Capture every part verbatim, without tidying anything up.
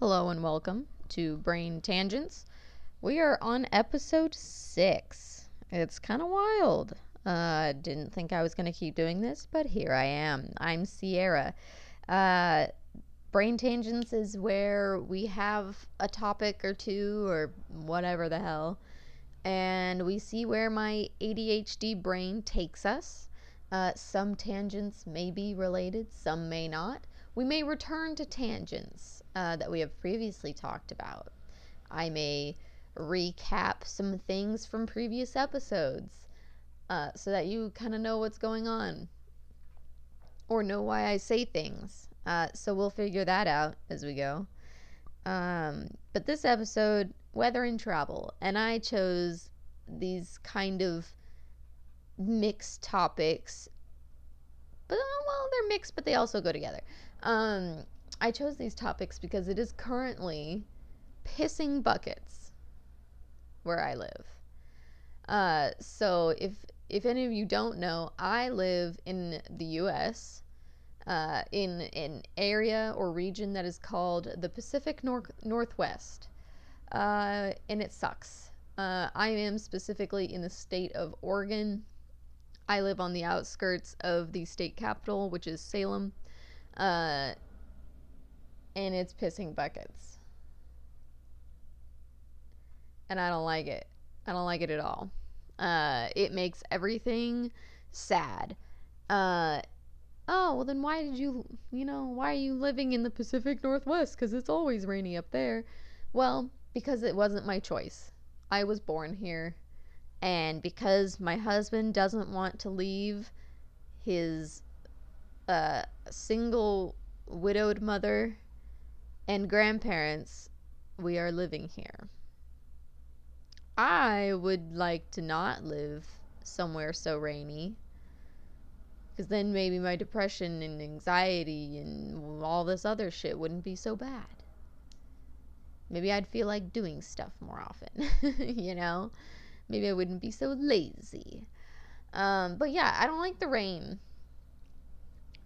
Hello and welcome to Brain Tangents. We are on episode six. It's kind of wild. I uh, didn't think I was going to keep doing this, but here I am. I'm Sierra. Uh, Brain Tangents is where we have a topic or two or whatever the hell, and we see where my A D H D brain takes us. Uh, some tangents may be related, some may not. We may return to tangents uh, that we have previously talked about. I may recap some things from previous episodes uh, so that you kind of know what's going on or know why I say things. Uh, so we'll figure that out as we go. Um, but this episode, weather and travel, and I chose these kind of mixed topics. But, well, they're mixed, but they also go together. Um, I chose these topics because it is currently pissing buckets where I live. Uh, so if if any of you don't know, I live in the U S uh, in an area or region that is called the Pacific North- Northwest, uh, and it sucks. Uh, I am specifically in the state of Oregon. I live on the outskirts of the state capital, which is Salem. Uh, and it's pissing buckets. And I don't like it. I don't like it at all. Uh, it makes everything sad. Uh, oh, well then why did you, you know, why are you living in the Pacific Northwest? Because it's always rainy up there. Well, because it wasn't my choice. I was born here. And because my husband doesn't want to leave his uh, single widowed mother and grandparents, we are living here. I would like to not live somewhere so rainy, because then maybe my depression and anxiety and all this other shit wouldn't be so bad. Maybe I'd feel like doing stuff more often, you know? Maybe I wouldn't be so lazy. Um, but yeah, I don't like the rain.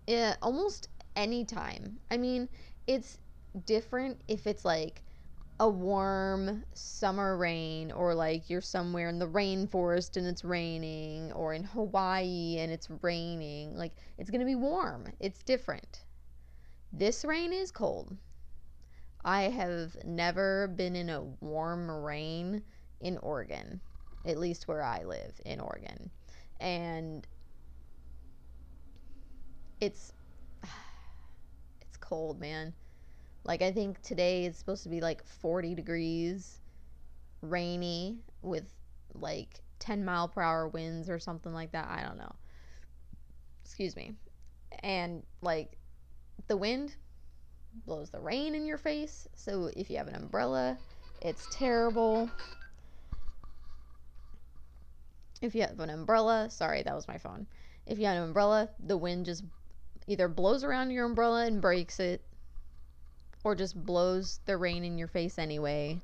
It, almost any time. I mean, it's different if it's like a warm summer rain, or like you're somewhere in the rainforest and it's raining, or in Hawaii and it's raining. Like, it's going to be warm. It's different. This rain is cold. I have never been in a warm rain in Oregon. At least where I live in Oregon. And it's it's cold, man. Like, I think today it's supposed to be like forty degrees, rainy, with like ten mile per hour winds or something like that. I don't know. Excuse me. And like the wind blows the rain in your face. So if you have an umbrella, it's terrible. If you have an umbrella, sorry, that was my phone. If you have an umbrella, the wind just either blows around your umbrella and breaks it, or just blows the rain in your face anyway,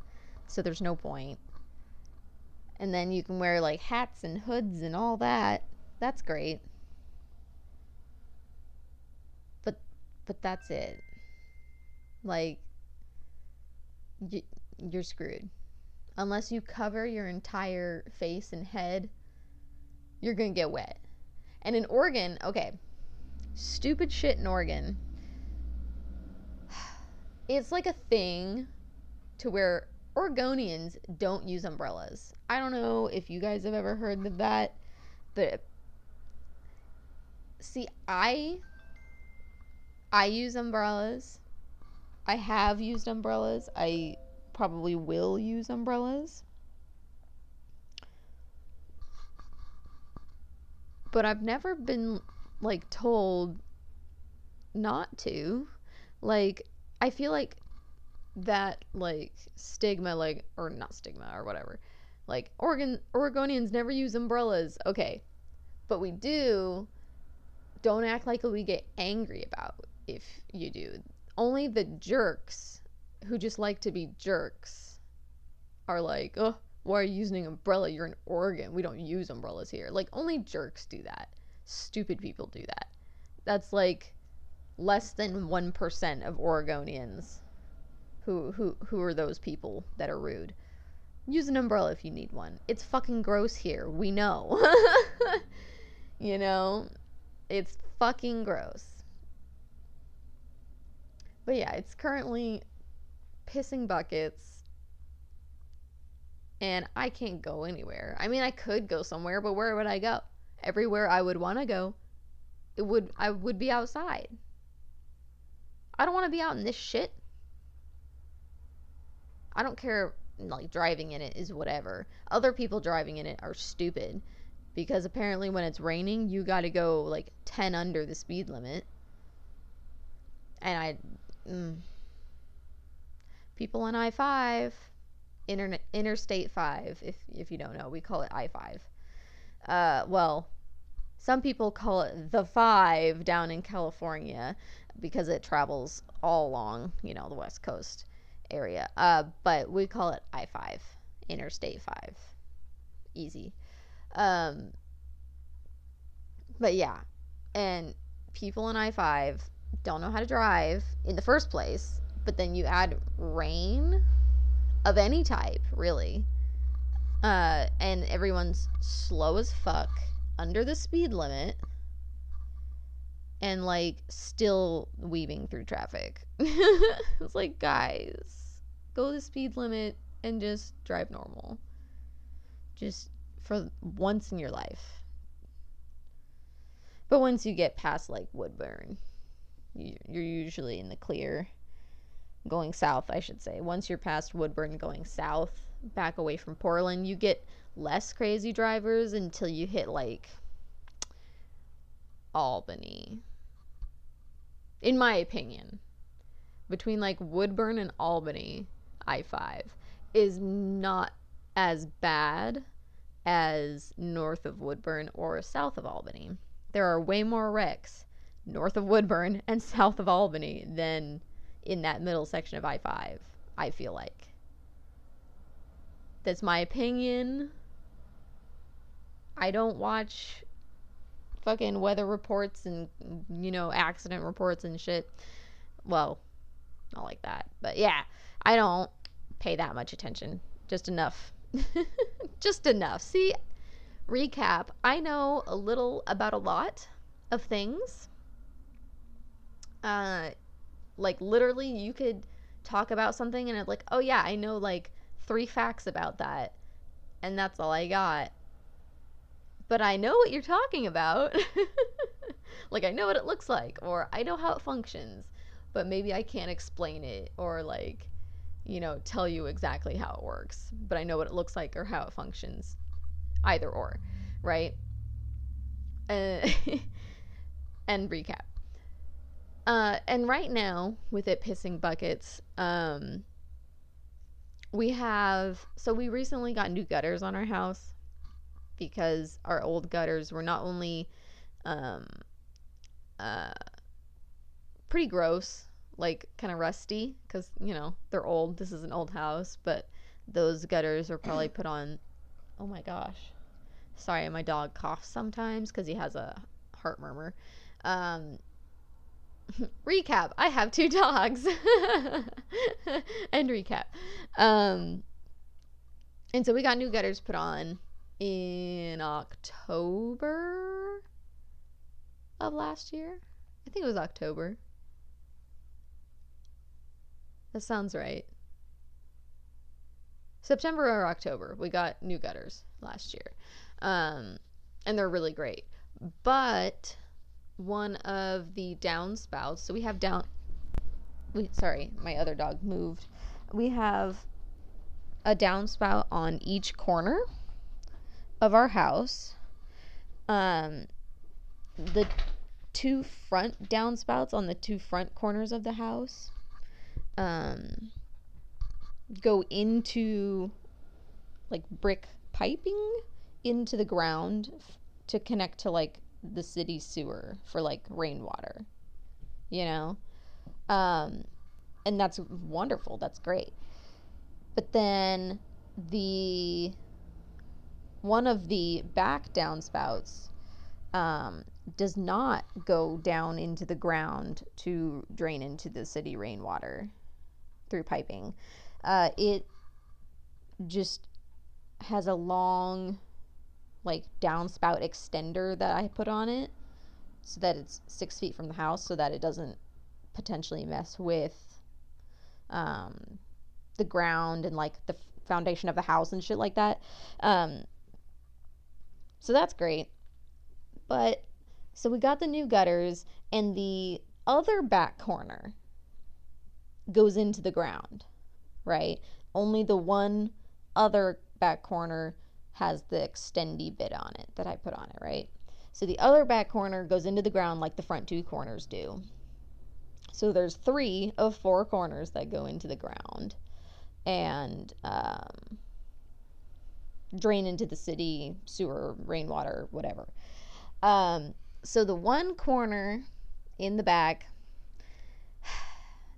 so there's no point. And then you can wear like hats and hoods and all that. That's great. But but that's it. Like, you, you're screwed. Unless you cover your entire face and head, you're going to get wet. And in Oregon, okay, stupid shit in Oregon. It's like a thing to where Oregonians don't use umbrellas. I don't know if you guys have ever heard of that, but see, I, I use umbrellas. I have used umbrellas. I probably will use umbrellas. But I've never been, like, told not to. Like, I feel like that, like, stigma, like, or not stigma, or whatever. Like, Oregon, Oregonians never use umbrellas. Okay. But we do. Don't act like we get angry about if you do. Only the jerks who just like to be jerks are like, oh, why are you using an umbrella? You're in Oregon. We don't use umbrellas here. Like, only jerks do that. Stupid people do that. That's like less than one percent of Oregonians Who who who are those people that are rude? Use an umbrella if you need one. It's fucking gross here. We know. You know? It's fucking gross. But yeah, it's currently pissing buckets. And I can't go anywhere. I mean, I could go somewhere, but where would I go? Everywhere I would want to go, it would I would be outside. I don't want to be out in this shit. I don't care, like, driving in it is whatever. Other people driving in it are stupid. Because apparently when it's raining, you gotta go, like, ten under the speed limit. And I... Mm, people on I five. Internet, Interstate five, if if you don't know. We call it I five. Uh, well, some people call it the five down in California. Because it travels all along, you know, the West Coast area, uh but we call it I five, Interstate five, easy. Um but yeah, and people in I five don't know how to drive in the first place, but then you add rain of any type, really, uh and everyone's slow as fuck under the speed limit and, like, still weaving through traffic. It's like, guys, go the speed limit and just drive normal. Just for once in your life. But once you get past, like, Woodburn, you're usually in the clear. Going south, I should say. Once you're past Woodburn going south, back away from Portland, you get less crazy drivers until you hit, like, Albany. In my opinion, between, like, Woodburn and Albany, I five is not as bad as north of Woodburn or south of Albany. There are way more wrecks north of Woodburn and south of Albany than in that middle section of I five, I feel like. That's my opinion. I don't watch fucking weather reports and, you know, accident reports and shit. Well, not like that. But yeah, I don't pay that much attention. Just enough. Just enough. See, recap. I know a little about a lot of things. Uh, like, literally, you could talk about something and it's like, oh yeah, I know, like, three facts about that. And that's all I got. But I know what you're talking about. Like, I know what it looks like, or I know how it functions, but maybe I can't explain it, or, like, you know, tell you exactly how it works, but I know what it looks like or how it functions, either or, right? Uh, and recap. Uh, and right now, with it pissing buckets, um, we have, so we recently got new gutters on our house, because our old gutters were not only um, uh, pretty gross, like, kind of rusty, because, you know, they're old. This is an old house, but those gutters were probably put on, oh my gosh, sorry, my dog coughs sometimes because he has a heart murmur. Um, recap, I have two dogs. And recap. Um, and so we got new gutters put on in October of last year. I think it was October. That sounds right. September or October, we got new gutters last year. Um, and they're really great. But one of the downspouts, so we have down... We, sorry, my other dog moved. We have a downspout on each corner of our house. Um, the two front downspouts on the two front corners of the house um, go into, like, brick piping into the ground f- to connect to, like, the city sewer for, like, rainwater, you know? Um, and that's wonderful. That's great. But then the... one of the back downspouts um, does not go down into the ground to drain into the city rainwater through piping. Uh, it just has a long, like, downspout extender that I put on it so that it's six feet from the house so that it doesn't potentially mess with um, the ground and, like, the foundation of the house and shit like that. Um, so that's great. But, so we got the new gutters, and the other back corner goes into the ground, right? Only the one other back corner has the extendy bit on it that I put on it, right? So the other back corner goes into the ground like the front two corners do. So there's three of four corners that go into the ground and um, drain into the city, sewer, rainwater, whatever. Um, so the one corner in the back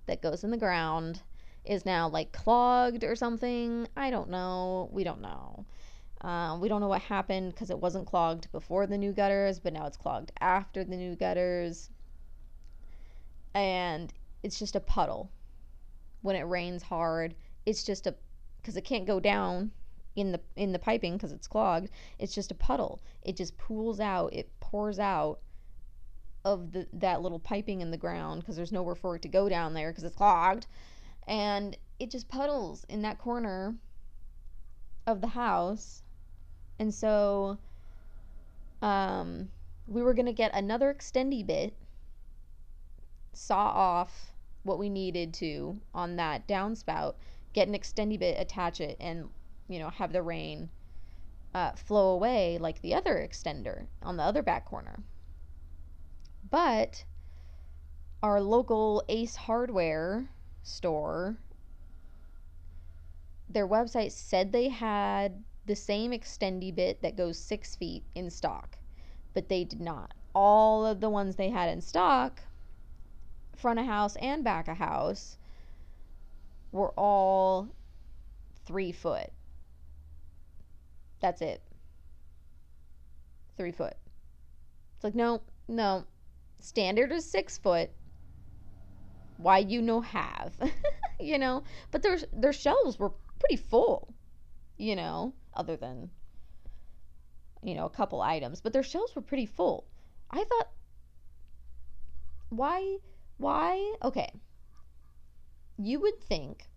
that goes in the ground is now like clogged or something. I don't know. We don't know. Um, we don't know what happened because it wasn't clogged before the new gutters, but now it's clogged after the new gutters. And it's just a puddle. When it rains hard, it's just a, because it can't go down in the in the piping because it's clogged, it's just a puddle. It just pools out, it pours out of the that little piping in the ground because there's nowhere for it to go down there because it's clogged, and it just puddles in that corner of the house. And so um we were gonna get another extendy bit, saw off what we needed to on that downspout, get an extendy bit, attach it, and you know, have the rain uh, flow away like the other extender on the other back corner. But our local Ace hardware store, their website said they had the same extendy bit that goes six feet in stock, but they did not. All of the ones they had in stock, front of house and back of house, were all three foot. That's it. Three foot. It's like, no, no. Standard is six foot. Why you no have, you know? But their their shelves were pretty full, you know, other than, you know, a couple items. But their shelves were pretty full. I thought, why, why? Okay. You would think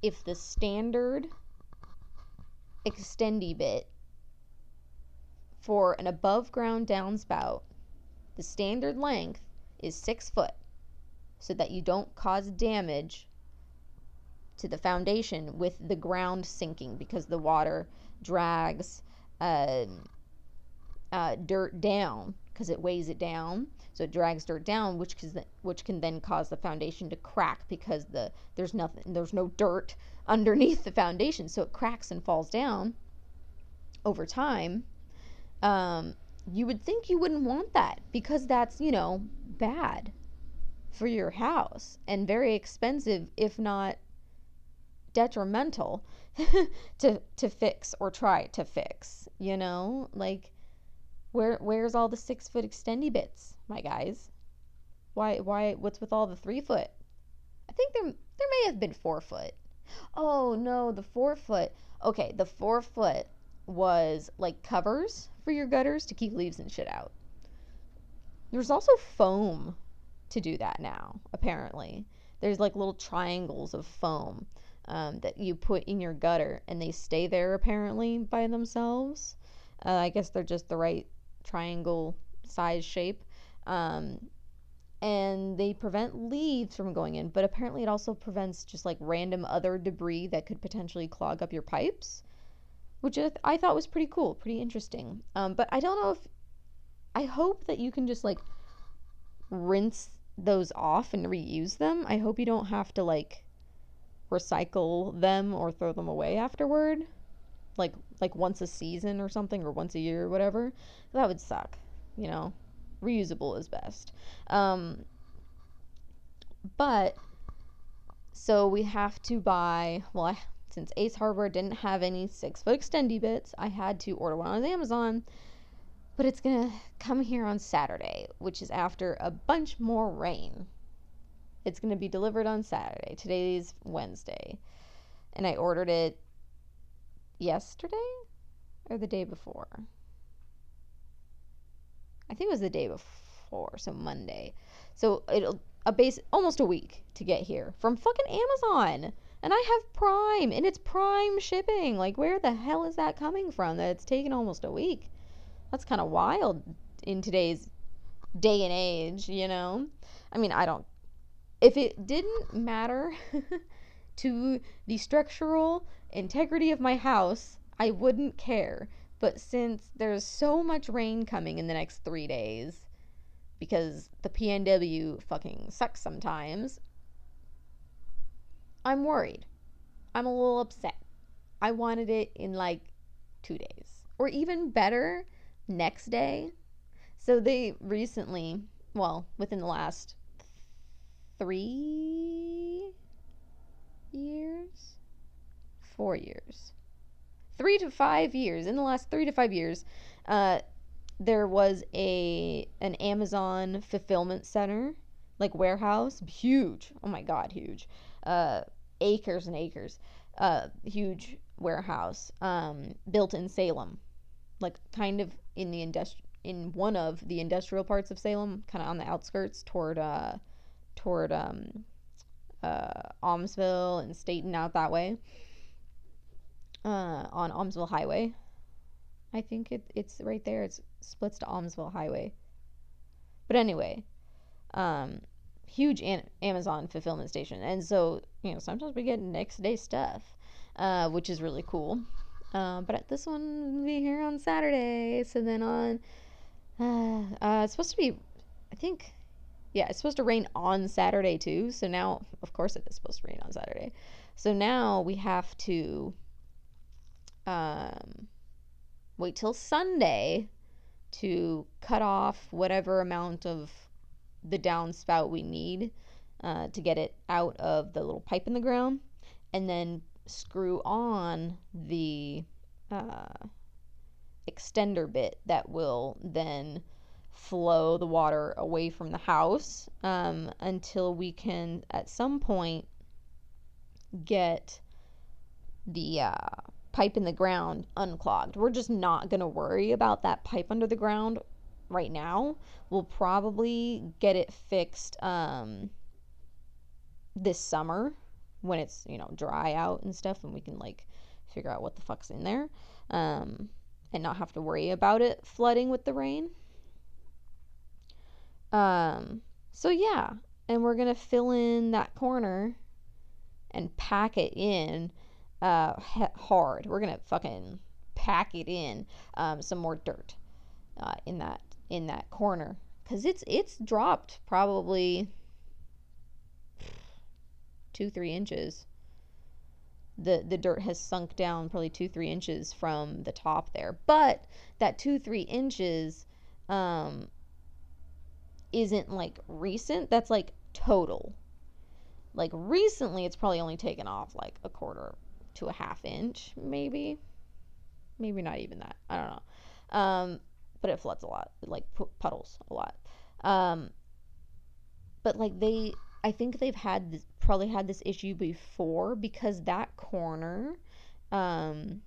if the standard extendy bit for an above ground downspout, the standard length is six foot so that you don't cause damage to the foundation with the ground sinking because the water drags uh, uh, dirt down because it weighs it down. So it drags dirt down, which can, which can then cause the foundation to crack because the there's nothing, there's no dirt underneath the foundation, so it cracks and falls down over time. Um, you would think you wouldn't want that because that's, you know, bad for your house and very expensive, if not detrimental, to to fix or try to fix. You know, like, where where's all the six foot extendy bits, my guys? Why why what's with all the three foot? I think there there may have been four foot. Oh no, the four foot. Okay, the four foot was like covers for your gutters to keep leaves and shit out. There's also foam to do that now, apparently. There's like little triangles of foam um, that you put in your gutter and they stay there apparently by themselves. Uh, I guess they're just the right triangle size shape. Um, and they prevent leaves from going in, but apparently it also prevents just like random other debris that could potentially clog up your pipes, which I, th- I thought was pretty cool, pretty interesting. Um, but I don't know if, I hope that you can just like rinse those off and reuse them. I hope you don't have to like recycle them or throw them away afterward, like like once a season or something, or once a year or whatever. That would suck, you know. Reusable is best. Um, but so we have to buy, well, I, since Ace Hardware didn't have any six foot extendy bits, I had to order one on Amazon, but it's gonna come here on Saturday, which is after a bunch more rain It's going to be delivered on Saturday. Today's Wednesday. And I ordered it yesterday or the day before. I think it was the day before, so Monday. So it'll a base almost a week to get here from fucking Amazon. And I have Prime, and it's Prime shipping. Like, where the hell is that coming from that it's taken almost a week? That's kind of wild in today's day and age, you know? I mean, I don't... If it didn't matter to the structural integrity of my house, I wouldn't care. But since there's so much rain coming in the next three days, because the P N W fucking sucks sometimes, I'm worried. I'm a little upset. I wanted it in like two days. Or even better, next day. So they recently, well, within the last three years, four years, three to five years, in the last three to five years, uh, there was a an Amazon fulfillment center, like warehouse, huge. Oh my God, huge. Uh, acres and acres, uh, huge warehouse, um, built in Salem, like kind of in the industri- in one of the industrial parts of Salem, kind of on the outskirts toward, uh, toward, um, uh, Almsville and Staten out that way, uh, on Almsville Highway. I think it, it's right there. It's splits to Almsville Highway. But anyway, um, huge Amazon fulfillment station. And so, you know, sometimes we get next day stuff, uh, which is really cool. Uh, but this one will be here on Saturday. So then on, uh, uh, it's supposed to be, I think, yeah, it's supposed to rain on Saturday too. So now, of course it is supposed to rain on Saturday. So now we have to, um, wait till Sunday to cut off whatever amount of the downspout we need uh, to get it out of the little pipe in the ground, and then screw on the uh, extender bit that will then flow the water away from the house um, until we can at some point get the uh, pipe in the ground unclogged. We're just not going to worry about that pipe under the ground right now. We'll probably get it fixed um this summer when it's, you know, dry out and stuff, and we can like figure out what the fuck's in there um and not have to worry about it flooding with the rain. Um so yeah, and we're gonna fill in that corner and pack it in uh hard. We're gonna fucking pack it in um some more dirt uh in that in that corner, because it's it's dropped probably two three inches. The the dirt has sunk down probably two three inches from the top there, but that two three inches um isn't like recent. That's like total. Like recently, it's probably only taken off like a quarter to a half inch, maybe, maybe not even that. I don't know. Um, but it floods a lot, it, like p- puddles a lot. Um, but like they, I think they've had this, probably had this issue before, because that corner um,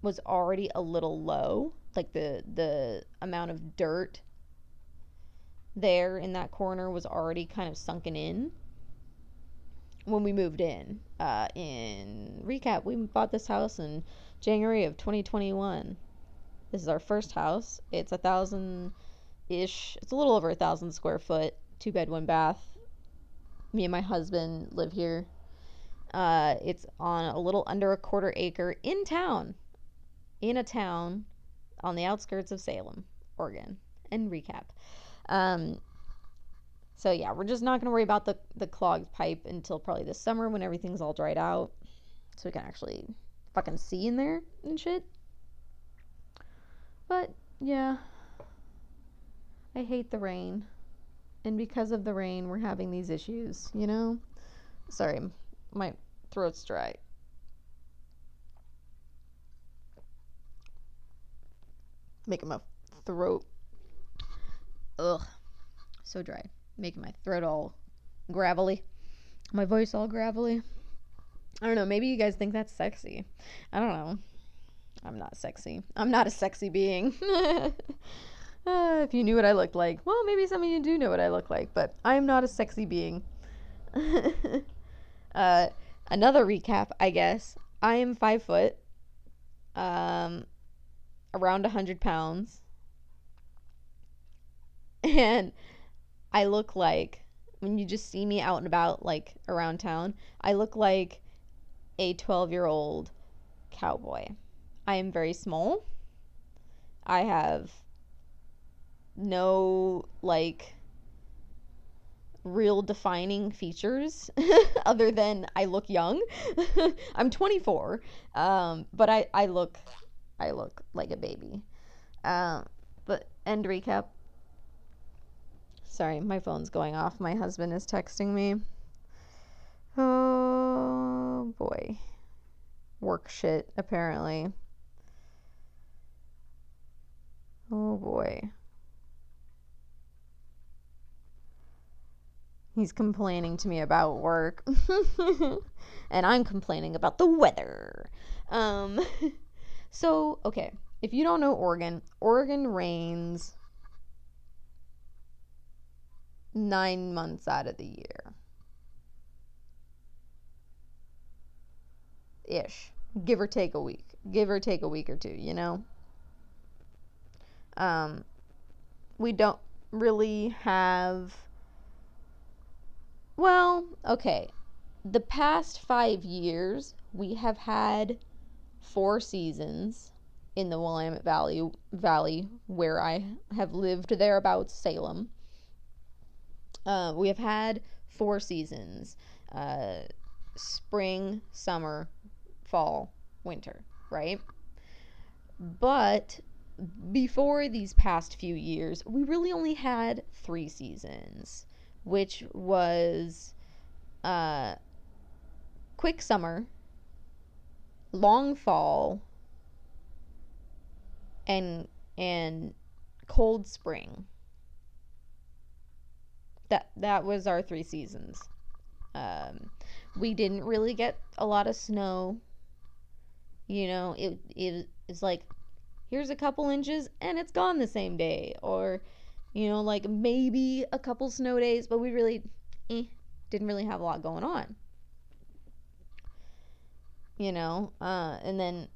was already a little low. Like the, the amount of dirt there in that corner was already kind of sunken in when we moved in. Uh, in recap, we bought this house in January of twenty twenty-one. This is our first house. It's a thousand-ish. It's a little over a thousand square foot. Two bed, one bath. Me and my husband live here. Uh, it's on a little under a quarter acre in town. In a town on the outskirts of Salem, Oregon. And recap. Um, so, yeah, we're just not going to worry about the, the clogged pipe until probably this summer when everything's all dried out. So we can actually fucking see in there and shit. But, yeah, I hate the rain, and because of the rain, we're having these issues, you know? Sorry, my throat's dry. Making my throat, ugh, so dry. Making my throat all gravelly. My voice all gravelly. I don't know. Maybe you guys think that's sexy. I don't know. I'm not sexy. I'm not a sexy being. uh, if you knew what I looked like. Well, maybe some of you do know what I look like, but I am not a sexy being. uh, another recap, I guess. I am five foot. Um, around one hundred pounds. And I look like, when you just see me out and about, like, around town, I look like a twelve-year-old cowboy. I am very small. I have no, like, real defining features other than I look young. I'm twenty-four, um, but I, I look, I look like a baby. Um, but end recap. Sorry, my phone's going off. My husband is texting me. Oh, boy. Work shit, apparently. Oh, boy. He's complaining to me about work. And I'm complaining about the weather. Um, so, okay. If you don't know Oregon, Oregon rains nine months out of the year. Ish. Give or take a week. Give or take a week or two, you know? Um, we don't really have... Well, okay. The past five years, we have had four seasons in the Willamette Valley, Valley where I have lived thereabouts, Salem. Uh, we have had four seasons, uh, spring, summer, fall, winter, right? But before these past few years, we really only had three seasons, which was uh, quick summer, long fall, and and cold spring. That that was our three seasons. Um, we didn't really get a lot of snow. You know, it it is like, here's a couple inches and it's gone the same day, or, you know, like maybe a couple snow days, but we really eh, didn't really have a lot going on. You know, uh, and then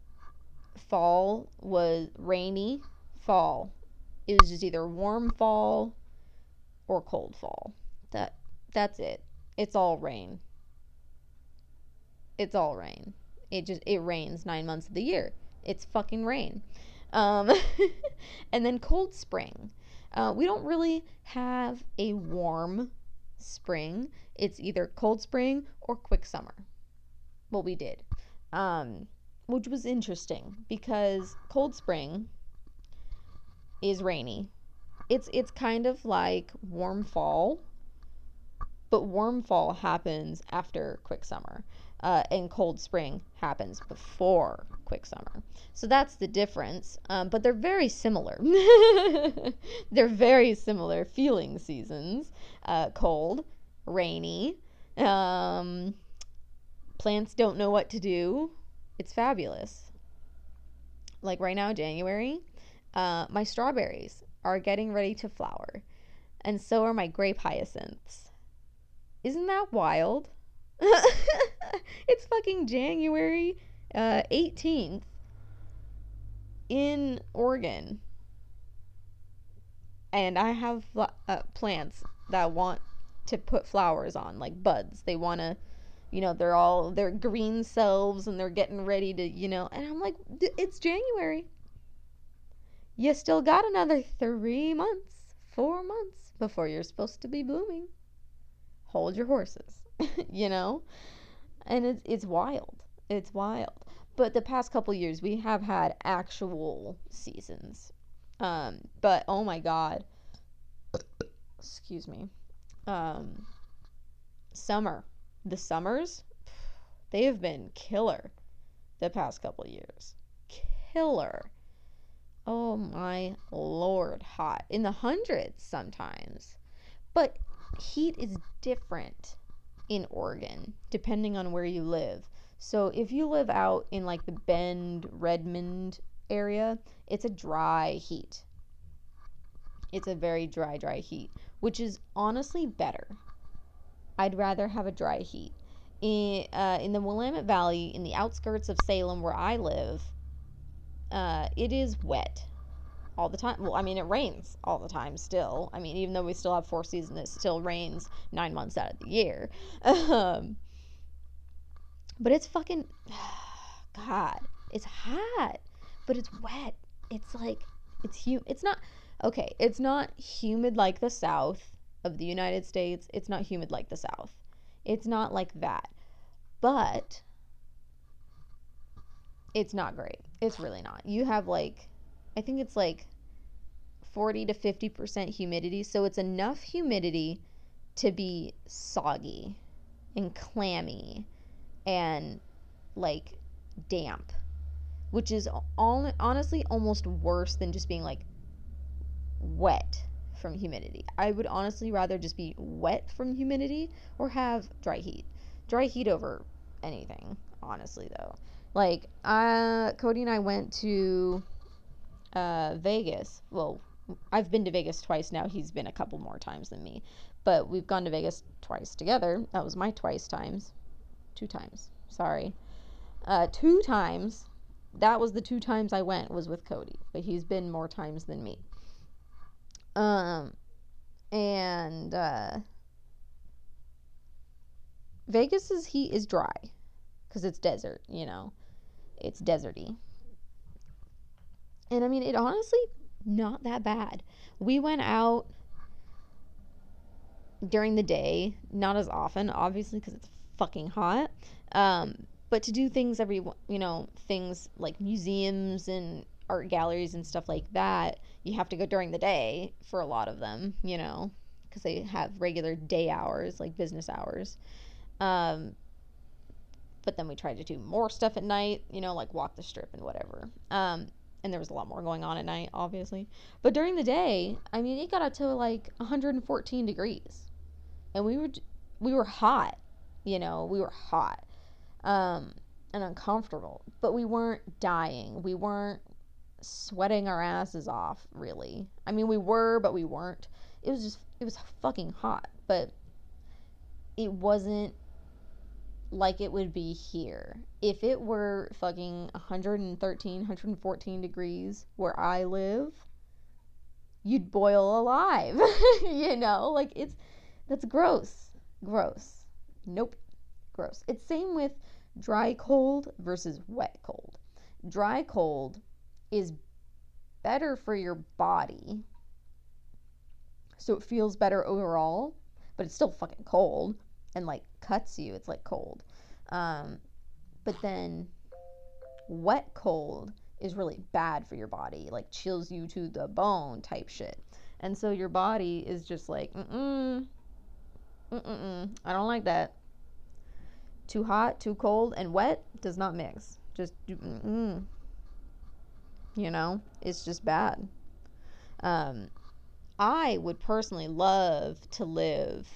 fall was rainy fall. It was just either warm fall or cold fall. That that's it. It's all rain. It's all rain. It just it rains nine months of the year. It's fucking rain. Um, and then cold spring. Uh, we don't really have a warm spring. It's either cold spring or quick summer. Well, we did, um, which was interesting because cold spring is rainy. It's it's kind of like warm fall, but warm fall happens after quick summer, uh, and cold spring happens before quick summer. So that's the difference, um, but they're very similar. They're very similar feeling seasons, uh, cold, rainy, um, plants don't know what to do. It's fabulous. Like right now, January, uh, my strawberries are getting ready to flower, and so are my grape hyacinths. Isn't that wild? It's fucking January uh, eighteenth in Oregon, and I have uh, plants that want to put flowers on, like buds. They want to, you know, they're all their green selves, and they're getting ready to, you know, and I'm like, it's January. You still got another three months, four months before you're supposed to be blooming. Hold your horses, you know? And it's it's wild. It's wild. But the past couple years, we have had actual seasons. Um, but, oh my God. Excuse me. Um, summer. The summers, they have been killer the past couple years. Killer. Oh my Lord, hot. In the hundreds sometimes. But heat is different in Oregon, depending on where you live. So if you live out in like the Bend, Redmond area, it's a dry heat. It's a very dry, dry heat, which is honestly better. I'd rather have a dry heat. In, uh, in the Willamette Valley, in the outskirts of Salem where I live, uh, it is wet all the time. Well, I mean, it rains all the time still. I mean, even though we still have four seasons, it still rains nine months out of the year. Um, but it's fucking, God, it's hot, but it's wet. It's like, it's humid. It's not, okay, it's not humid like the South of the United States. It's not humid like the South. It's not like that, but it's not great. It's really not. You have like, I think it's like forty to fifty percent humidity. So it's enough humidity to be soggy and clammy and like damp, which is all, honestly almost worse than just being like wet from humidity. I would honestly rather just be wet from humidity or have dry heat. Dry heat over anything, honestly, though. Like, uh, Cody and I went to uh, Vegas. Well, I've been to Vegas twice now. He's been a couple more times than me. But we've gone to Vegas twice together. That was my twice times. Two times. Sorry. Uh, two times. That was the two times I went was with Cody. But he's been more times than me. Um, and, uh, Vegas's heat is dry because it's desert, you know, it's deserty. And I mean, it honestly, not that bad. We went out during the day, not as often, obviously, because it's fucking hot. Um, but to do things every, you know, things like museums and art galleries and stuff like that, you have to go during the day for a lot of them, you know, because they have regular day hours, like business hours. Um, but then we tried to do more stuff at night, you know, like walk the strip and whatever. Um, and there was a lot more going on at night, obviously. But during the day, I mean, it got up to like one hundred fourteen degrees, and we were we were hot, you know, we were hot um, and uncomfortable, but we weren't dying. We weren't sweating our asses off, really. I mean, we were, but we weren't. It was just, it was fucking hot, but it wasn't like it would be here. If it were fucking one thirteen, one fourteen degrees where I live, you'd boil alive, you know? Like, it's, that's gross. Gross. Nope. Gross. It's same with dry cold versus wet cold. Dry cold is better for your body, so it feels better overall, but it's still fucking cold and like cuts you. It's like cold. Um, but then wet cold is really bad for your body, like chills you to the bone type shit. And so your body is just like, mm-mm, mm-mm, I don't like that. Too hot, too cold, and wet does not mix. Just mm-mm. You know, it's just bad. Um, I would personally love to live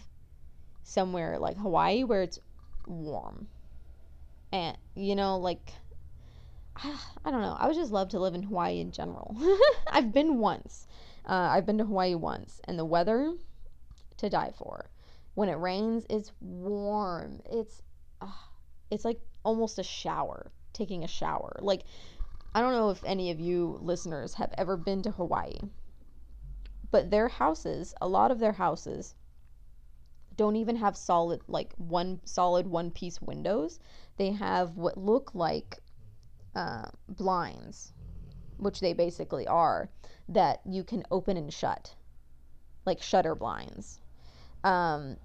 somewhere like Hawaii where it's warm. And, you know, like, I don't know. I would just love to live in Hawaii in general. I've been once. Uh, I've been to Hawaii once. And the weather, to die for. When it rains, it's warm. It's, uh, it's like almost a shower. Taking a shower. Like, I don't know if any of you listeners have ever been to Hawaii, but their houses, a lot of their houses don't even have solid, like one solid one piece windows. They have what look like uh, blinds, which they basically are, that you can open and shut, like shutter blinds. Um,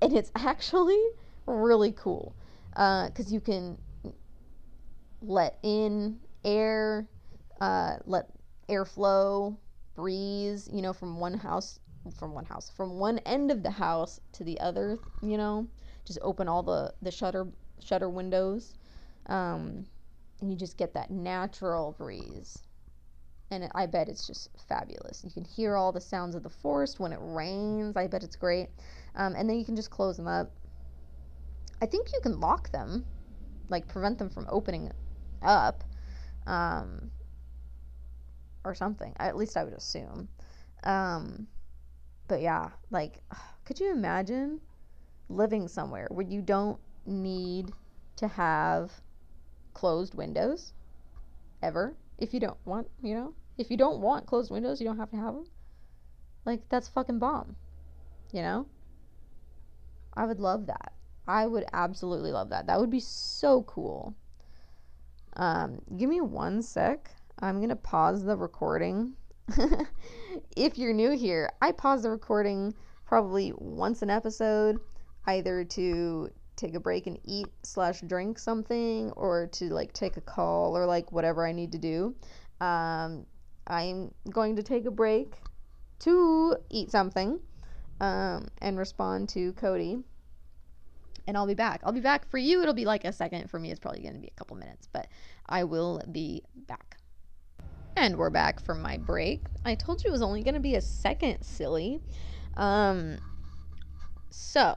and it's actually really cool uh, 'cause you can let in air, uh, let airflow, breeze, you know, from one house, from one house, from one end of the house to the other, you know, just open all the, the shutter, shutter windows. Um, and you just get that natural breeze and I bet it's just fabulous. You can hear all the sounds of the forest when it rains. I bet it's great. Um, and then you can just close them up. I think you can lock them, like prevent them from opening up, um, or something. At least I would assume. Um, but yeah, like, could you imagine living somewhere where you don't need to have closed windows ever? If you don't want, you know, if you don't want closed windows, you don't have to have them. Like, that's fucking bomb, you know? I would love that. I would absolutely love that. That would be so cool. Um, give me one sec. I'm going to pause the recording. If you're new here, I pause the recording probably once an episode, either to take a break and eat slash drink something, or to like take a call, or like whatever I need to do. Um, I'm going to take a break to eat something, um, and respond to Cody, and I'll be back. I'll be back for you. It'll be like a second. For me, it's probably going to be a couple minutes, but I will be back. And we're back from my break. I told you it was only going to be a second, silly. Um, so,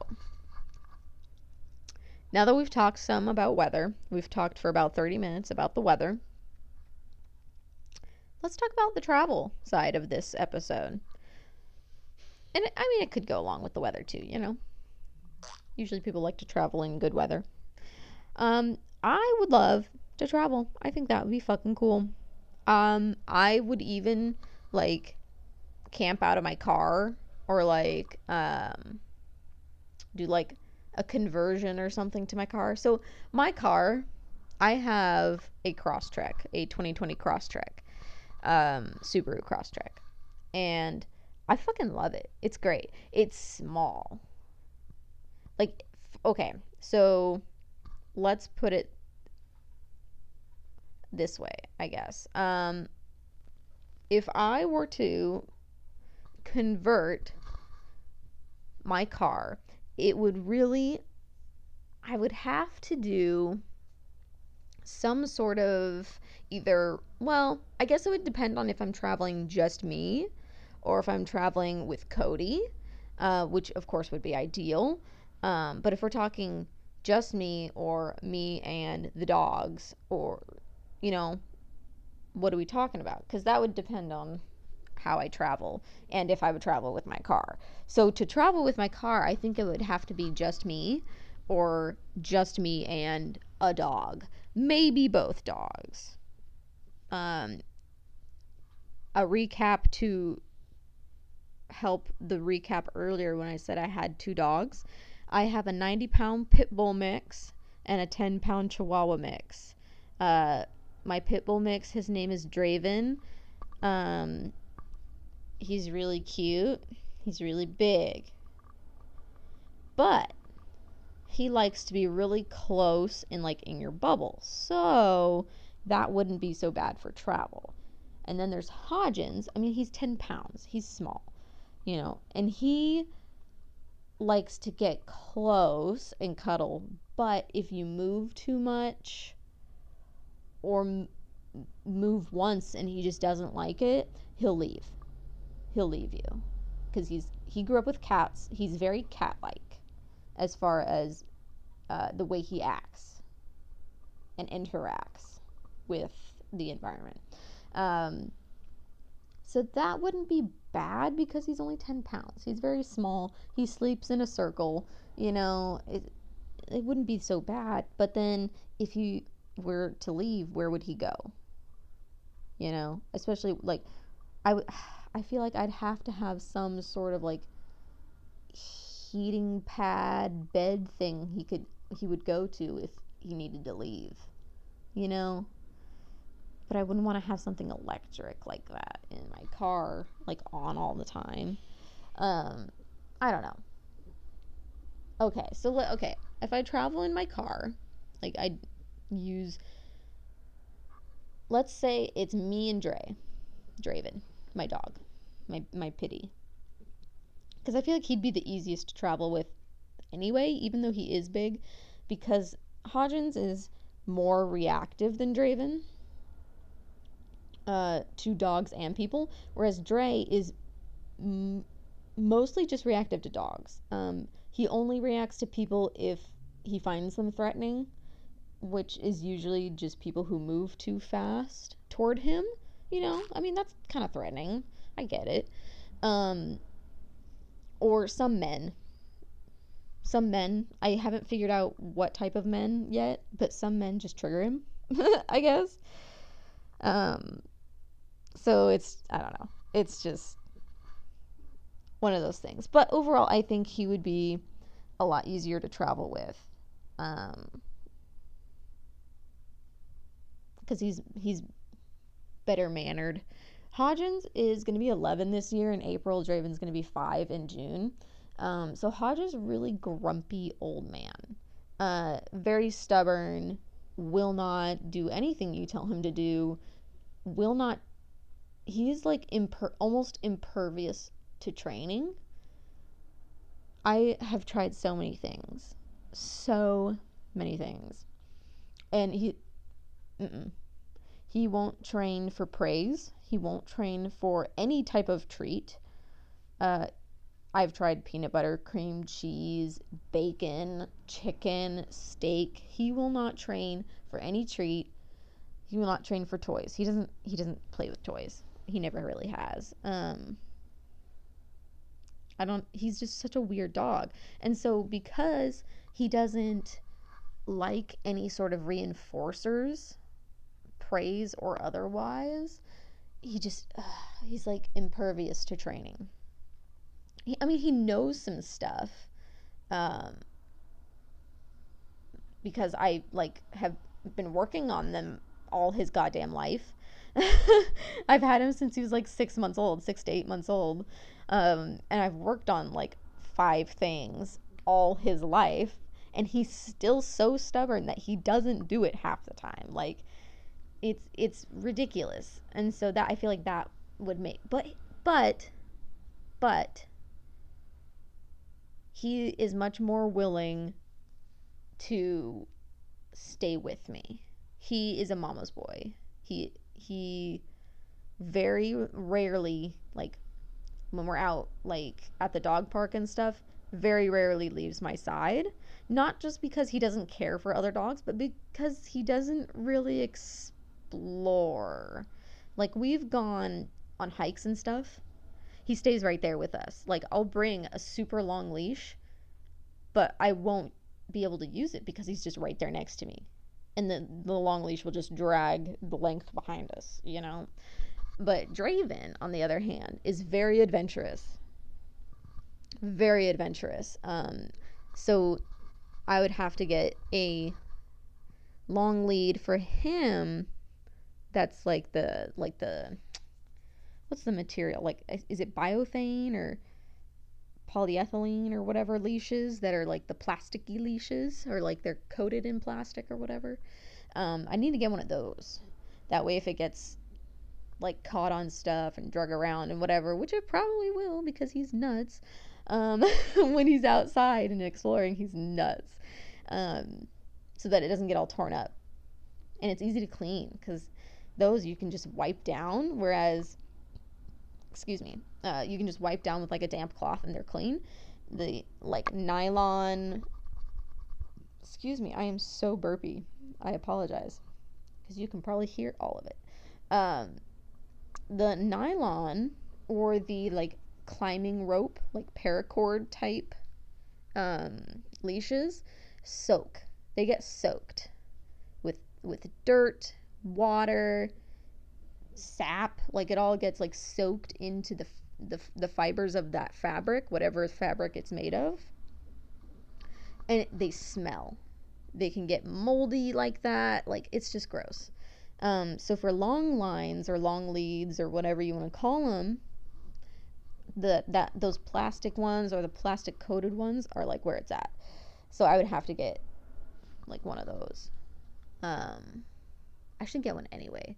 now that we've talked some about weather, we've talked for about thirty minutes about the weather, let's talk about the travel side of this episode. And, I mean, it could go along with the weather, too, you know. Usually people like to travel in good weather. Um, I would love to travel. I think that would be fucking cool. Um, I would even, like, camp out of my car, or, like, um, do, like, a conversion or something to my car. So, my car, I have a Crosstrek, a twenty twenty Crosstrek, um, Subaru Crosstrek, and I fucking love it. It's great. It's small. Like, okay, so, let's put it this way, I guess. Um, if I were to convert my car, it would really, I would have to do some sort of either, well, I guess it would depend on if I'm traveling just me or if I'm traveling with Cody, uh, which of course would be ideal. Um, but if we're talking just me or me and the dogs, or, you know, what are we talking about? Because that would depend on how I travel and if I would travel with my car. So to travel with my car, I think it would have to be just me or just me and a dog. Maybe both dogs. Um, a recap to help the recap earlier when I said I had two dogs. I have a ninety pound pit bull mix and a ten pound chihuahua mix. Uh... My pit bull mix, his name is Draven. Um, he's really cute. He's really big. But he likes to be really close and like in your bubble. So that wouldn't be so bad for travel. And then there's Hodgins. I mean, he's ten pounds. He's small, you know. And he likes to get close and cuddle. But if you move too much, or m- move once and he just doesn't like it, he'll leave. He'll leave you. Because he's he grew up with cats. He's very cat-like as far as uh, the way he acts and interacts with the environment. Um, so that wouldn't be bad because he's only ten pounds. He's very small. He sleeps in a circle. You know, it, it wouldn't be so bad. But then if you were to leave, where would he go? You know, especially like I would, I feel like I'd have to have some sort of like heating pad bed thing he could he would go to if he needed to leave, you know. But I wouldn't want to have something electric like that in my car, like on all the time. um I don't know. Okay, so okay, if I travel in my car, like I'd use, let's say it's me and Dre, Draven, my dog, my my pity, because I feel like he'd be the easiest to travel with anyway, even though he is big, because Hodgins is more reactive than Draven, uh, to dogs and people, whereas Dre is m- mostly just reactive to dogs. Um, he only reacts to people if he finds them threatening, which is usually just people who move too fast toward him. You know, I mean, that's kind of threatening. I get it. Um, or some men. Some men. I haven't figured out what type of men yet, but some men just trigger him, I guess. Um, so it's, I don't know. It's just one of those things. But overall, I think he would be a lot easier to travel with. Um, because he's, he's better mannered. Hodgins is going to be eleven this year in April. Draven's going to be five in June. Um, so Hodges is a really grumpy old man. Uh, very stubborn. Will not do anything you tell him to do. Will not. He's like imper- almost impervious to training. I have tried so many things. So many things. And he. Mm-mm. He won't train for praise. He won't train for any type of treat. Uh, I've tried peanut butter, cream cheese, bacon, chicken, steak. He will not train for any treat. He will not train for toys. He doesn't. He doesn't play with toys. He never really has. Um, I don't. He's just such a weird dog. And so because he doesn't like any sort of reinforcers, praise or otherwise, he just uh, he's like impervious to training. He, I mean he knows some stuff um because I like have been working on them all his goddamn life. I've had him since he was like six months old six to eight months old, um and I've worked on like five things all his life, and he's still so stubborn that he doesn't do it half the time. Like It's it's ridiculous. And so that, I feel like that would make, but but but he is much more willing to stay with me. He is a mama's boy. He he very rarely, like when we're out like at the dog park and stuff, very rarely leaves my side. Not just because he doesn't care for other dogs, but because he doesn't really expect explore. Like we've gone on hikes and stuff, he stays right there with us. Like I'll bring a super long leash, but I won't be able to use it because he's just right there next to me, and the, the long leash will just drag the length behind us, you know. But Draven, on the other hand, is very adventurous very adventurous um so I would have to get a long lead for him. That's like the, like the, what's the material? Like, is it biothane or polyethylene or whatever leashes that are like the plasticky leashes, or like they're coated in plastic or whatever? Um, I need to get one of those. That way if it gets like caught on stuff and drug around and whatever, which it probably will because he's nuts. Um, when he's outside and exploring, he's nuts. Um, so that it doesn't get all torn up. And it's easy to clean because those you can just wipe down, whereas, excuse me, uh, you can just wipe down with like a damp cloth and they're clean. The like nylon, excuse me, I am so burpy. I apologize because you can probably hear all of it. Um, the nylon or the like climbing rope, like paracord type um, leashes, soak. They get soaked with with dirt, water, sap, like it all gets like soaked into the, the the fibers of that fabric, whatever fabric it's made of, and they smell. They can get moldy like that, like it's just gross. Um, so for long lines or long leads or whatever you want to call them, the that those plastic ones or the plastic coated ones are like where it's at. So I would have to get like one of those. Um, I should get one anyway,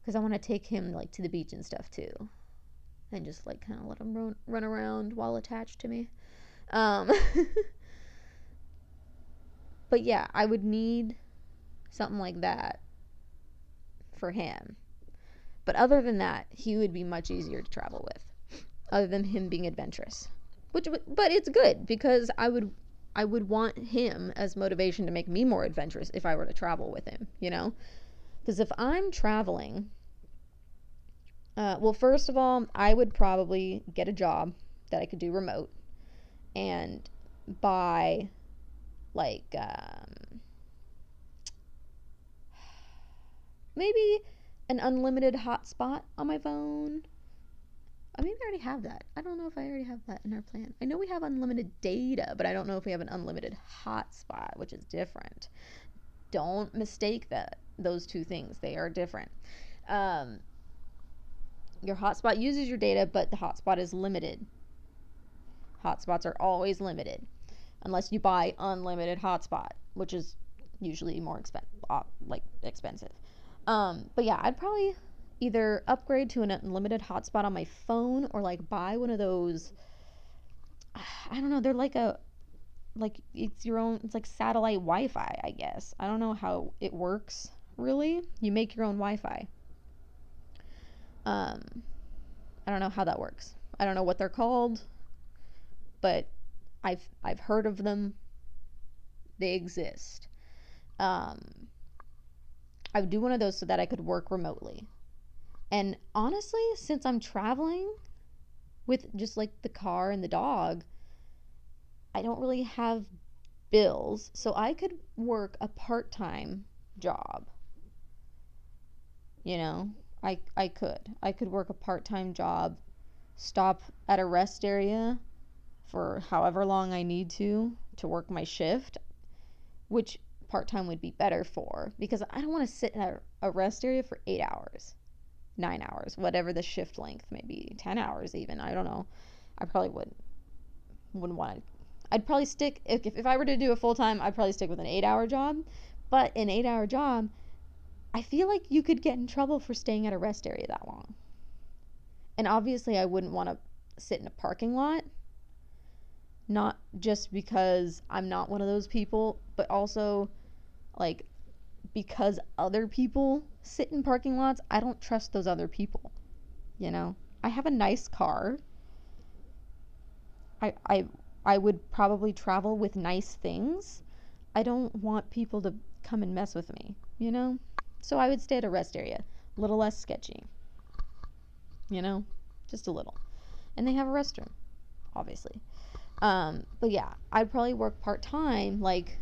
because I want to take him like to the beach and stuff too, and just like kind of let him run, run around while attached to me. Um, but yeah, I would need something like that for him. But other than that, he would be much easier to travel with, other than him being adventurous. Which, but it's good, because I would I would want him as motivation to make me more adventurous if I were to travel with him, you know? Because if I'm traveling, uh, well, first of all, I would probably get a job that I could do remote and buy, like, um, maybe an unlimited hotspot on my phone. I mean, I already have that. I don't know if I already have that in our plan. I know we have unlimited data, but I don't know if we have an unlimited hotspot, which is different. Don't mistake that those two things. They are different. Um, your hotspot uses your data, but the hotspot is limited. Hotspots are always limited, unless you buy unlimited hotspot, which is usually more expen- like expensive. Um, but yeah, I'd probably either upgrade to an unlimited hotspot on my phone, or like buy one of those, I don't know, they're like a, like it's your own, it's like satellite Wi-Fi, I guess. I don't know how it works, really. You make your own Wi-Fi. Um, I don't know how that works. I don't know what they're called, but I've, I've heard of them. They exist. Um, I would do one of those so that I could work remotely. And honestly, since I'm traveling with just like the car and the dog, I don't really have bills, so I could work a part-time job. You know, I I could. I could work a part-time job, stop at a rest area for however long I need to to work my shift, which part-time would be better for, because I don't want to sit in a, a rest area for eight hours. Nine hours, whatever the shift length may be, ten hours even, I don't know. I probably wouldn't wouldn't want to. I'd probably stick, if, if I were to do a full-time, I'd probably stick with an eight-hour job, but an eight-hour job, I feel like you could get in trouble for staying at a rest area that long. And obviously I wouldn't want to sit in a parking lot, not just because I'm not one of those people, but also, like, because other people sit in parking lots, I don't trust those other people, you know? I have a nice car. I I I would probably travel with nice things. I don't want people to come and mess with me, you know? So I would stay at a rest area, a little less sketchy, you know? Just a little. And they have a restroom, obviously. Um, but yeah, I'd probably work part-time, like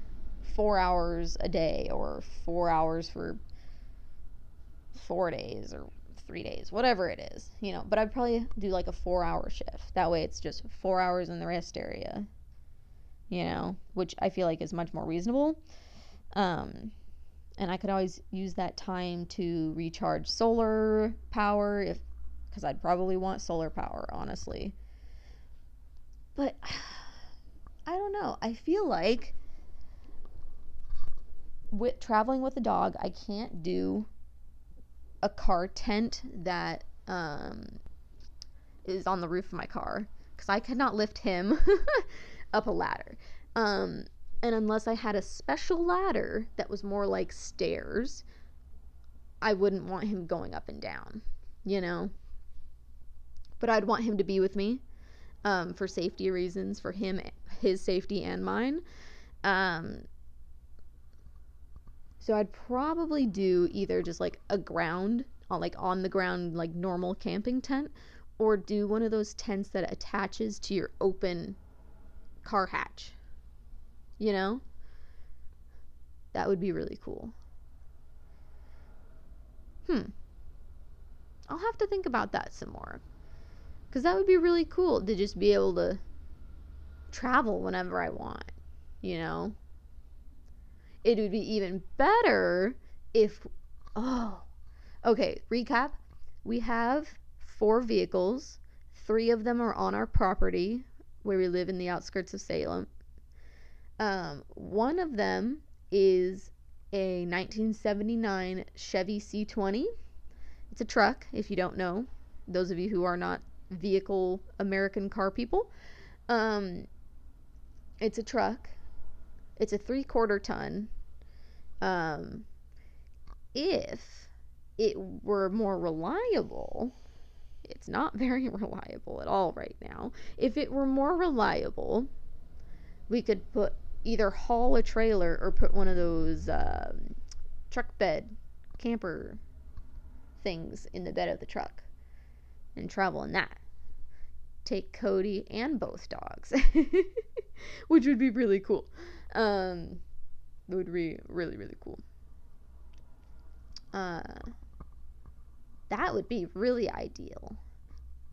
four hours a day, or four hours for four days or three days, whatever it is, you know, but I'd probably do like a four hour shift. That way it's just four hours in the rest area, you know, which I feel like is much more reasonable. Um, and I could always use that time to recharge solar power if, cause I'd probably want solar power, honestly. But I don't know. I feel like with traveling with a dog, I can't do a car tent that um, is on the roof of my car, because I could not lift him up a ladder. Um, and unless I had a special ladder that was more like stairs, I wouldn't want him going up and down, you know? But I'd want him to be with me um, for safety reasons, for him, his safety and mine. Um... So I'd probably do either just like a ground, like on the ground, like normal camping tent, or do one of those tents that attaches to your open car hatch, you know? That would be really cool. Hmm. I'll have to think about that some more, because that would be really cool to just be able to travel whenever I want, you know? It would be even better if, oh, okay, recap. We have four vehicles. Three of them are on our property where we live in the outskirts of Salem. Um, one of them is a nineteen seventy-nine Chevy C twenty. It's a truck, if you don't know, those of you who are not vehicle American car people. Um, it's a truck. It's a three-quarter ton. Um, if it were more reliable, it's not very reliable at all right now. If it were more reliable, we could put either haul a trailer or put one of those um, truck bed camper things in the bed of the truck and travel in that. Take Cody and both dogs, which would be really cool. Um, it would be really, really cool. Uh, that would be really ideal,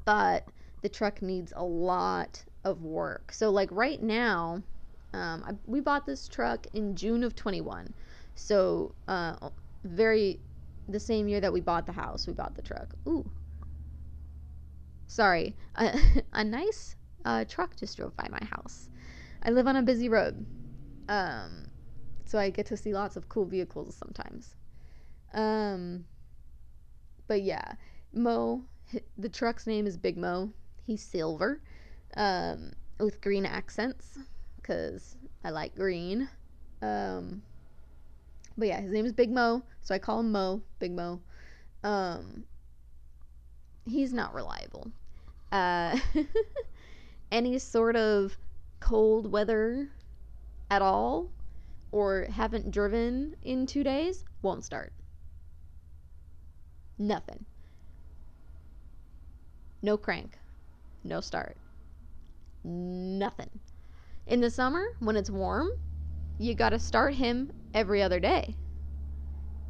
but the truck needs a lot of work. So like right now, um, I, we bought this truck in June of twenty-one. So, uh, very, the same year that we bought the house, we bought the truck. Ooh. Sorry, a, a nice uh, truck just drove by my house. I live on a busy road, um, so I get to see lots of cool vehicles sometimes. Um, but yeah, Mo, the truck's name is Big Mo. He's silver, um, with green accents, because I like green. Um, but yeah, his name is Big Mo, so I call him Mo, Big Mo. Um, he's not reliable. Uh, any sort of cold weather at all, or haven't driven in two days, won't start. Nothing. No crank. No start. Nothing. In the summer, when it's warm, you gotta start him every other day.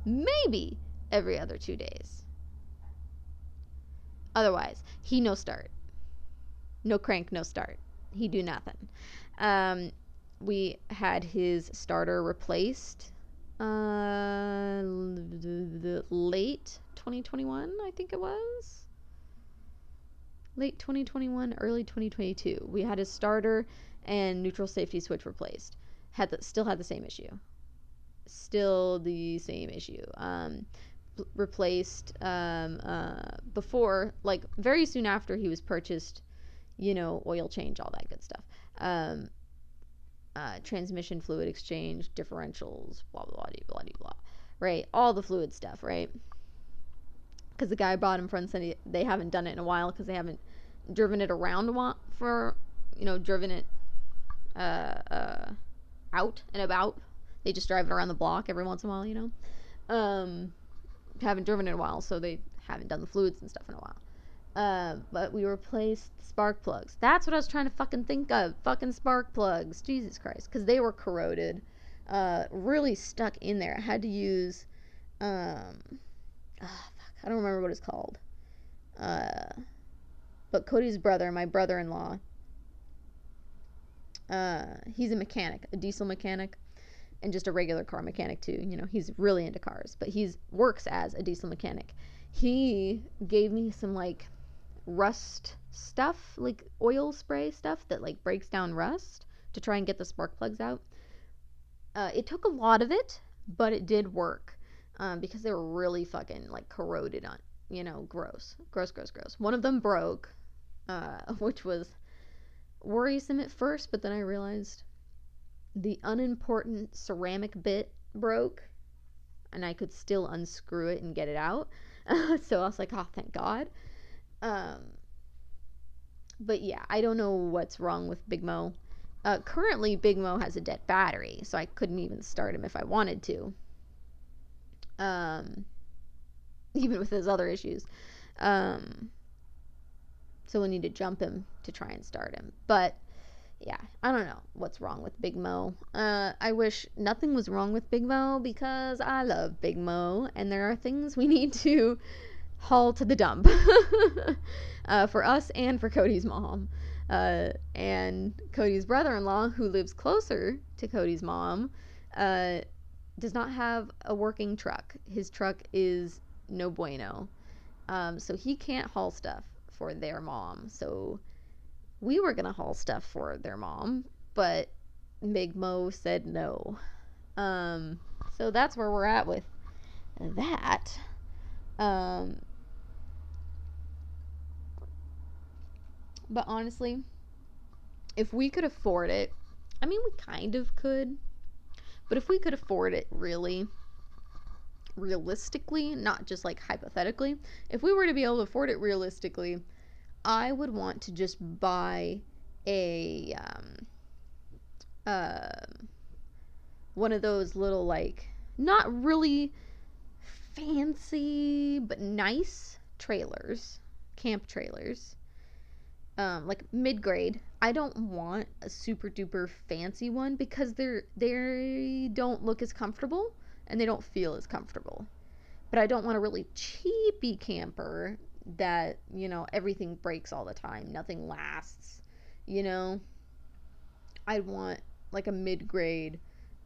Maybe every other two days. Otherwise, he no start. No crank, no start. He do nothing. Um, we had his starter replaced uh, late twenty twenty-one, I think it was. Late twenty twenty-one, early twenty twenty-two. We had his starter and neutral safety switch replaced. Had the, still had the same issue. Still the same issue. Um... replaced um uh before, like very soon after he was purchased, you know, oil change, all that good stuff, um uh transmission fluid exchange, differentials, blah blah blah blah blah, blah, right, all the fluid stuff, right? Because the guy bought him from Sunday, they haven't done it in a while because they haven't driven it around for, you know, driven it uh uh out and about. They just drive it around the block every once in a while, you know. um Haven't driven in a while, so they haven't done the fluids and stuff in a while. Uh, but we replaced spark plugs. That's what I was trying to fucking think of. Fucking spark plugs. Jesus Christ. Because they were corroded. Uh, really stuck in there. I had to use, um, oh, fuck. I don't remember what it's called. Uh, but Cody's brother, my brother-in-law, uh, he's a mechanic, a diesel mechanic. And just a regular car mechanic too, you know, he's really into cars, but he's works as a diesel mechanic. He gave me some like rust stuff, like oil spray stuff that like breaks down rust to try and get the spark plugs out. Uh, it took a lot of it, but it did work, um, because they were really fucking like corroded on, you know, gross, gross, gross, gross. One of them broke, uh, which was worrisome at first, but then I realized the unimportant ceramic bit broke, and I could still unscrew it and get it out. So I was like, oh, thank God. Um, but yeah, I don't know what's wrong with Big Mo. Uh, currently, Big Mo has a dead battery, so I couldn't even start him if I wanted to. Um, even with his other issues. Um, so we need to jump him to try and start him. But yeah, I don't know what's wrong with Big Mo. Uh, I wish nothing was wrong with Big Mo because I love Big Mo. And there are things we need to haul to the dump. uh, for us and for Cody's mom. Uh, and Cody's brother-in-law, who lives closer to Cody's mom, uh, does not have a working truck. His truck is no bueno. Um, so he can't haul stuff for their mom. So we were going to haul stuff for their mom, but Big Mo said no. Um, so that's where we're at with that. Um, but honestly, if we could afford it, I mean, we kind of could, but if we could afford it, really, realistically, not just like hypothetically, if we were to be able to afford it realistically, I would want to just buy a um uh one of those little, like, not really fancy but nice trailers, camp trailers, um like mid-grade. I don't want a super duper fancy one because they're they don't look as comfortable and they don't feel as comfortable. But I don't want a really cheapy camper that, you know, everything breaks all the time, nothing lasts, you know. I'd want like a mid-grade,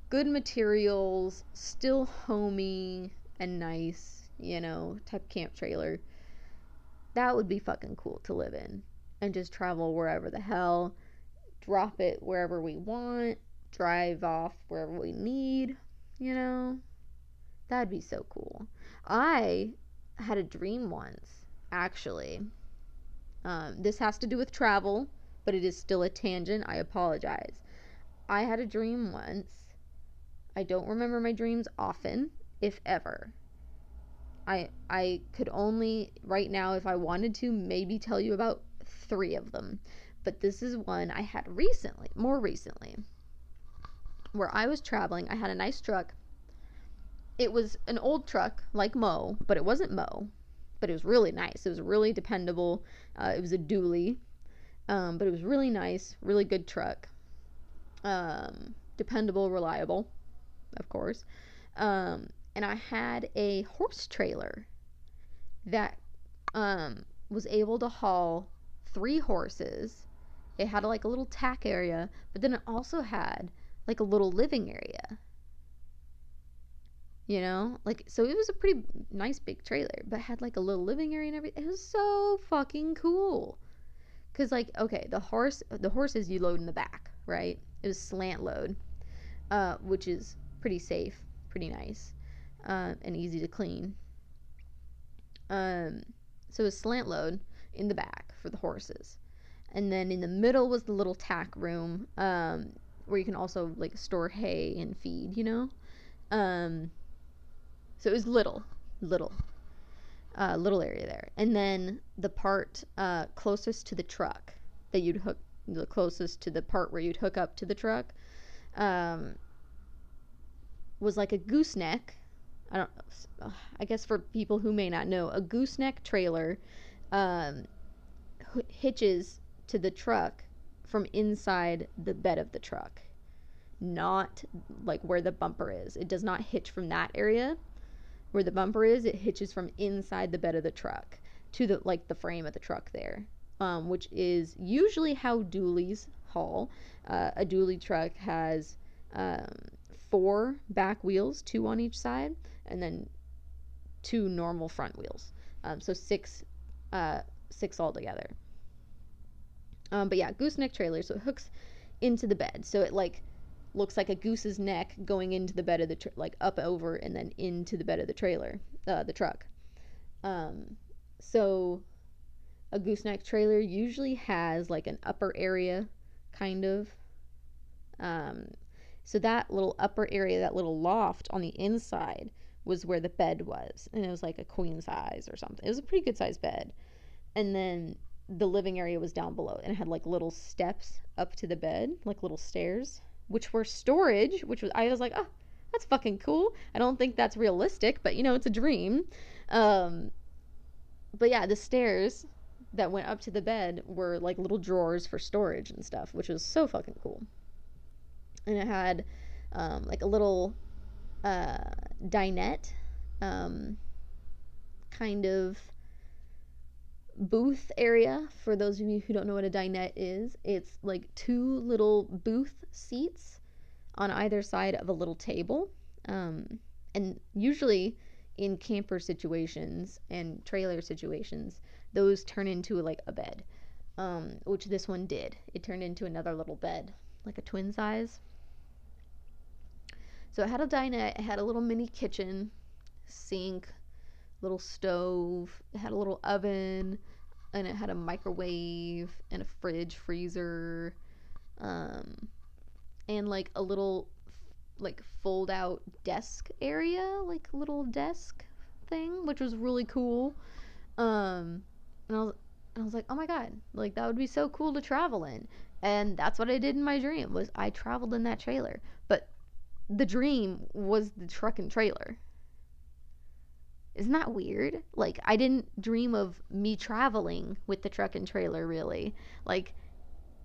good materials, still homey and nice, you know, type camp trailer. That would be fucking cool to live in and just travel wherever the hell, drop it wherever we want, drive off wherever we need, you know. That'd be so cool. I had a dream once, actually. Um, this has to do with travel, but it is still a tangent. I apologize. I had a dream once. I don't remember my dreams often, if ever. I I could only, right now, if I wanted to, maybe tell you about three of them. But this is one I had recently, more recently, where I was traveling. I had a nice truck. It was an old truck, like Mo, but it wasn't Mo. But it was really nice. It was really dependable. Uh, it was a dually. Um, but it was really nice, really good truck. Um, dependable, reliable, of course. Um, and I had a horse trailer that um, was able to haul three horses. It had like a little tack area, but then it also had like a little living area. You know, like, so it was a pretty nice big trailer, but had like a little living area and everything. It was so fucking cool. Cause like, okay, the horse, the horses you load in the back, right? It was slant load, uh, which is pretty safe, pretty nice, um, and easy to clean. Um, so it was slant load in the back for the horses. And then in the middle was the little tack room, um, where you can also like store hay and feed, you know? Um, so it was little, little, uh, little area there. And then the part, uh, closest to the truck that you'd hook, the closest to the part where you'd hook up to the truck, um, was like a gooseneck. I don't, I guess for people who may not know, a gooseneck trailer, um, hitches to the truck from inside the bed of the truck. Not like where the bumper is. It does not hitch from that area where the bumper is. It hitches from inside the bed of the truck to the, like, the frame of the truck there, um, which is usually how dualies haul. Uh, a dually truck has um, four back wheels, two on each side, and then two normal front wheels. Um, so six, uh, six altogether. Um, but yeah, gooseneck trailer. So it hooks into the bed. So it like looks like a goose's neck going into the bed of the, tra- like up over and then into the bed of the trailer, uh, the truck. Um, so a gooseneck trailer usually has like an upper area kind of. Um, so that little upper area, that little loft on the inside was where the bed was. And it was like a queen size or something. It was a pretty good size bed. And then the living area was down below and it had like little steps up to the bed, like little stairs, which were storage, which was, I was like, oh, that's fucking cool. I don't think that's realistic, but you know, it's a dream. Um, but yeah, the stairs that went up to the bed were like little drawers for storage and stuff, which was so fucking cool. And it had, um, like a little, uh, dinette, um, kind of booth area. For those of you who don't know what a dinette is, it's like two little booth seats on either side of a little table, um, and usually in camper situations and trailer situations those turn into like a bed, um, which this one did. It turned into another little bed, like a twin size. So it had a dinette, it had a little mini kitchen, sink, little stove, it had a little oven, and it had a microwave and a fridge, freezer, um, and like a little like fold out desk area, like little desk thing, which was really cool. Um, and I was, and I was like, oh my God, like that would be so cool to travel in. And that's what I did in my dream, was I traveled in that trailer. But the dream was the truck and trailer. Isn't that weird? Like, I didn't dream of me traveling with the truck and trailer, really. Like,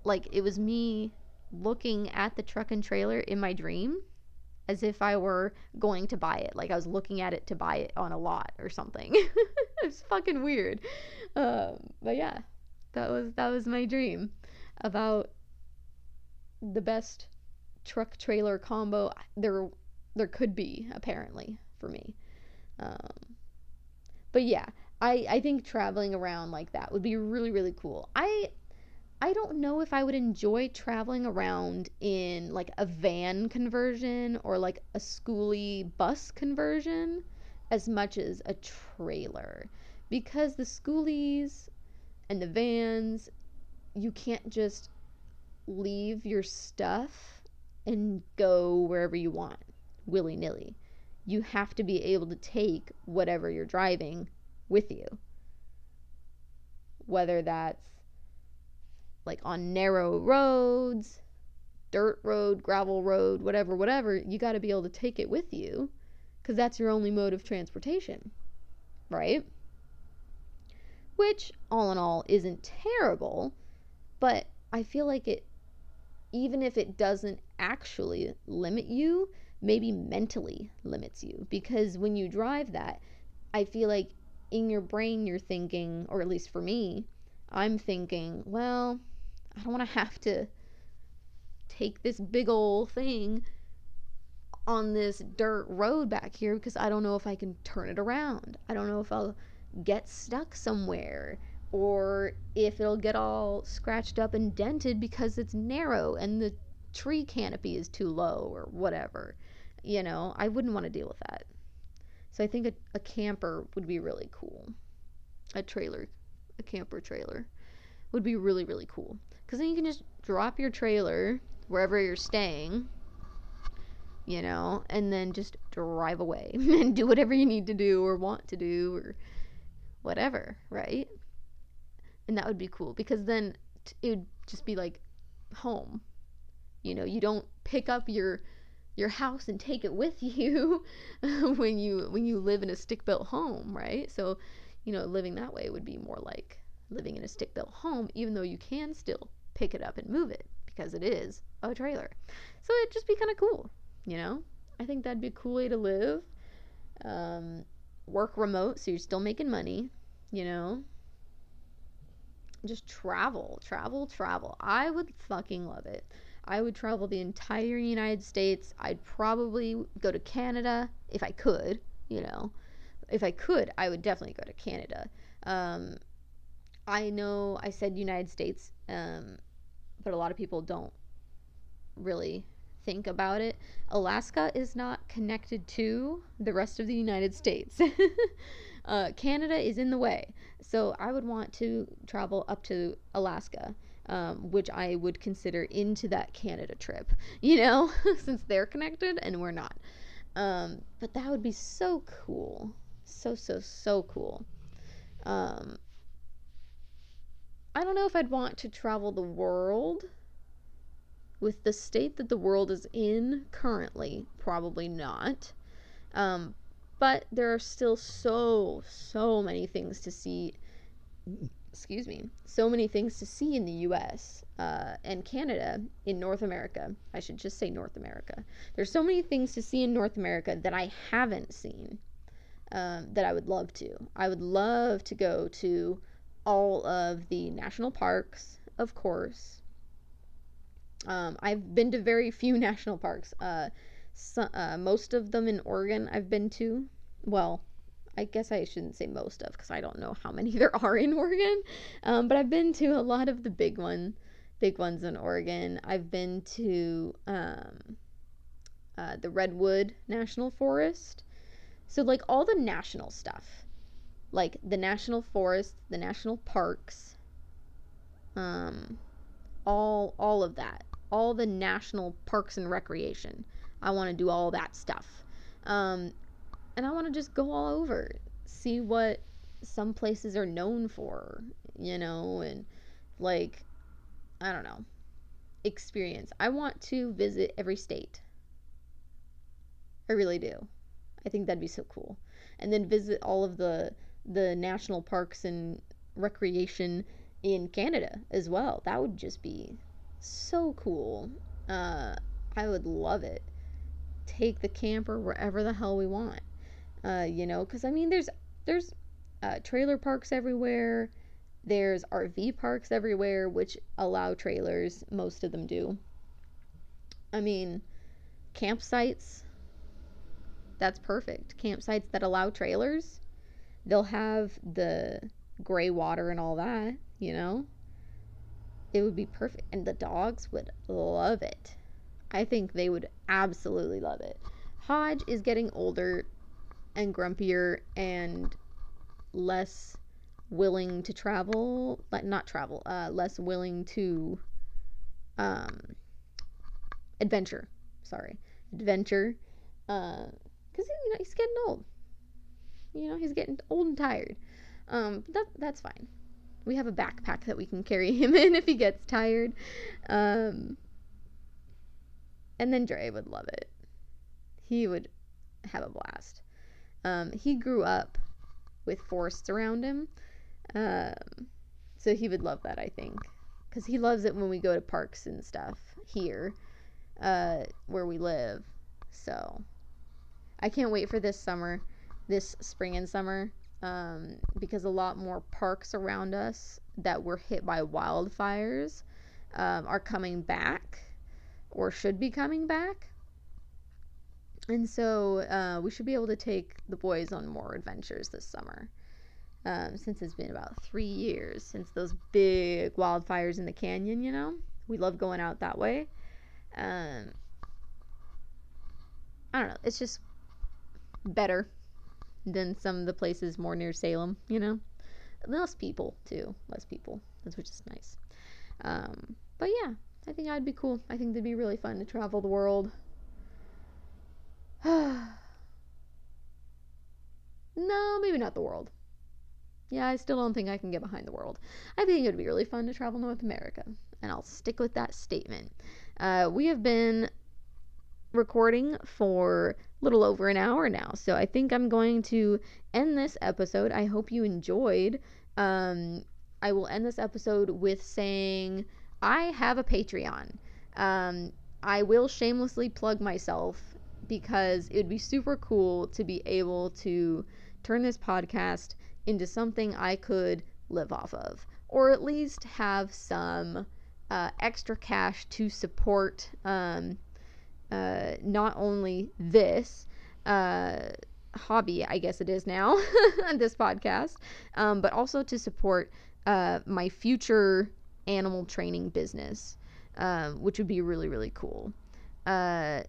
like it was me looking at the truck and trailer in my dream as if I were going to buy it. Like, I was looking at it to buy it on a lot or something. It's fucking weird. Um, but yeah, that was that was my dream about the best truck trailer combo there there could be, apparently, for me. Um, but yeah, I, I think traveling around like that would be really, really cool. I I don't know if I would enjoy traveling around in like a van conversion or like a schoolie bus conversion as much as a trailer, because the schoolies and the vans, you can't just leave your stuff and go wherever you want willy-nilly. You have to be able to take whatever you're driving with you. Whether that's like on narrow roads, dirt road, gravel road, whatever, whatever, you got to be able to take it with you, because that's your only mode of transportation, right? Which, all in all, isn't terrible, but I feel like it, even if it doesn't actually limit you, maybe mentally limits you, because when you drive that, I feel like in your brain you're thinking, or at least for me, I'm thinking, well, I don't want to have to take this big old thing on this dirt road back here, because I don't know if I can turn it around. I don't know if I'll get stuck somewhere, or if it'll get all scratched up and dented because it's narrow and the tree canopy is too low or whatever. You know, I wouldn't want to deal with that. So I think a, a camper would be really cool. A trailer, a camper trailer would be really, really cool. Because then you can just drop your trailer wherever you're staying, you know, and then just drive away and do whatever you need to do or want to do or whatever, right? And that would be cool, because then it would just be like home. You know, you don't pick up your your house and take it with you when you when you live in a stick-built home, right? So, you know, living that way would be more like living in a stick-built home, even though you can still pick it up and move it, because it is a trailer. So it'd just be kind of cool, you know? I think that'd be a cool way to live. Um, work remote, so you're still making money, you know? Just travel, travel, travel. I would fucking love it. I would travel the entire United States. I'd probably go to Canada if I could, you know. If I could, I would definitely go to Canada. Um, I know I said United States, um, but a lot of people don't really think about it. Alaska is not connected to the rest of the United States. uh, Canada is in the way. So I would want to travel up to Alaska. Um, which I would consider into that Canada trip, you know, since they're connected and we're not. Um, but that would be so cool. So, so, so cool. Um, I don't know if I'd want to travel the world. With the state that the world is in currently, probably not. Um, but there are still so, so many things to see. excuse me, so many things to see in the U S uh, and Canada, in North America. I should just say North America. There's so many things to see in North America that I haven't seen, um, that I would love to. I would love to go to all of the national parks, of course. Um, I've been to very few national parks. Uh, so, uh, most of them in Oregon I've been to. Well, I guess I shouldn't say most of, because I don't know how many there are in Oregon. Um, but I've been to a lot of the big one, big ones in Oregon. I've been to um, uh, the Redwood National Forest. So, like, all the national stuff. Like, the national forests, the national parks. Um, all, all of that. All the national parks and recreation. I want to do all that stuff. Um, and I want to just go all over, see what some places are known for, you know, and like, I don't know, experience. I want to visit every state. I really do. I think that'd be so cool. And then visit all of the the national parks and recreation in Canada as well. That would just be so cool. Uh, I would love it. Take the camper wherever the hell we want. Uh, you know, because I mean, there's there's uh, trailer parks everywhere. There's R V parks everywhere, which allow trailers. Most of them do. I mean, campsites. That's perfect. Campsites that allow trailers. They'll have the gray water and all that, you know. It would be perfect. And the dogs would love it. I think they would absolutely love it. Hodge is getting older and grumpier and less willing to travel. Not travel. Uh, less willing to um, adventure. Sorry. Adventure. Uh, because, you know, he's getting old. You know, he's getting old and tired. Um, that that's fine. We have a backpack that we can carry him in if he gets tired. Um, and then Dre would love it. He would have a blast. Um, he grew up with forests around him. Um, so he would love that, I think. Because he loves it when we go to parks and stuff here, uh, where we live. So I can't wait for this summer, this spring and summer, um, because a lot more parks around us that were hit by wildfires um, are coming back or should be coming back. And so uh, we should be able to take the boys on more adventures this summer, um, since it's been about three years since those big wildfires in the canyon, you know. We love going out that way. Um, I don't know. It's just better than some of the places more near Salem, you know? Less people, too. Less people. That's which is nice. Um, but yeah, I think I'd be cool. I think it'd be really fun to travel the world. No, maybe not the world. Yeah, I still don't think I can get behind the world. I think it would be really fun to travel North America. And I'll stick with that statement. Uh, we have been recording for a little over an hour now, so I think I'm going to end this episode. I hope you enjoyed. um I will end this episode with saying I have a Patreon. um I will shamelessly plug myself because it would be super cool to be able to turn this podcast into something I could live off of, or at least have some uh extra cash to support um Uh, not only this uh, hobby, I guess it is now, this podcast, um, but also to support uh, my future animal training business, uh, which would be really, really cool. Uh,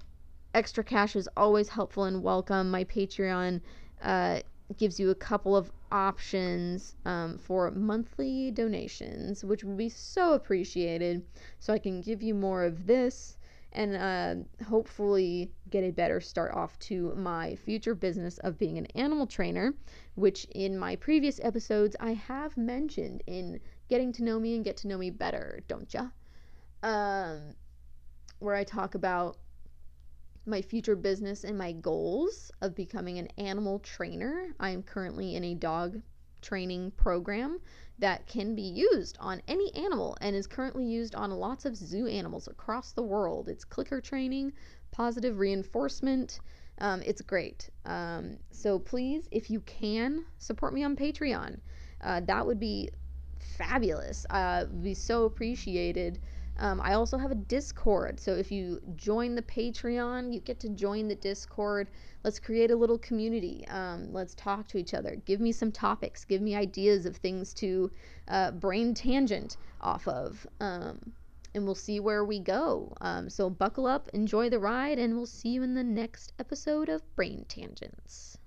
extra cash is always helpful and welcome. My Patreon uh, gives you a couple of options um, for monthly donations, which would be so appreciated, so I can give you more of this. And uh, hopefully get a better start off to my future business of being an animal trainer, which in my previous episodes I have mentioned in Getting to Know Me and Get to Know Me Better, don't ya? Um, where I talk about my future business and my goals of becoming an animal trainer. I'm currently in a dog training program that can be used on any animal and is currently used on lots of zoo animals across the world. It's clicker training, positive reinforcement. Um, it's great. Um, so please, if you can, support me on Patreon. Uh, that would be fabulous. Uh, it would be so appreciated. Um, I also have a Discord, so if you join the Patreon, you get to join the Discord. Let's create a little community. Um, let's talk to each other. Give me some topics. Give me ideas of things to uh, brain tangent off of, um, and we'll see where we go. Um, so buckle up, enjoy the ride, and we'll see you in the next episode of Brain Tangents.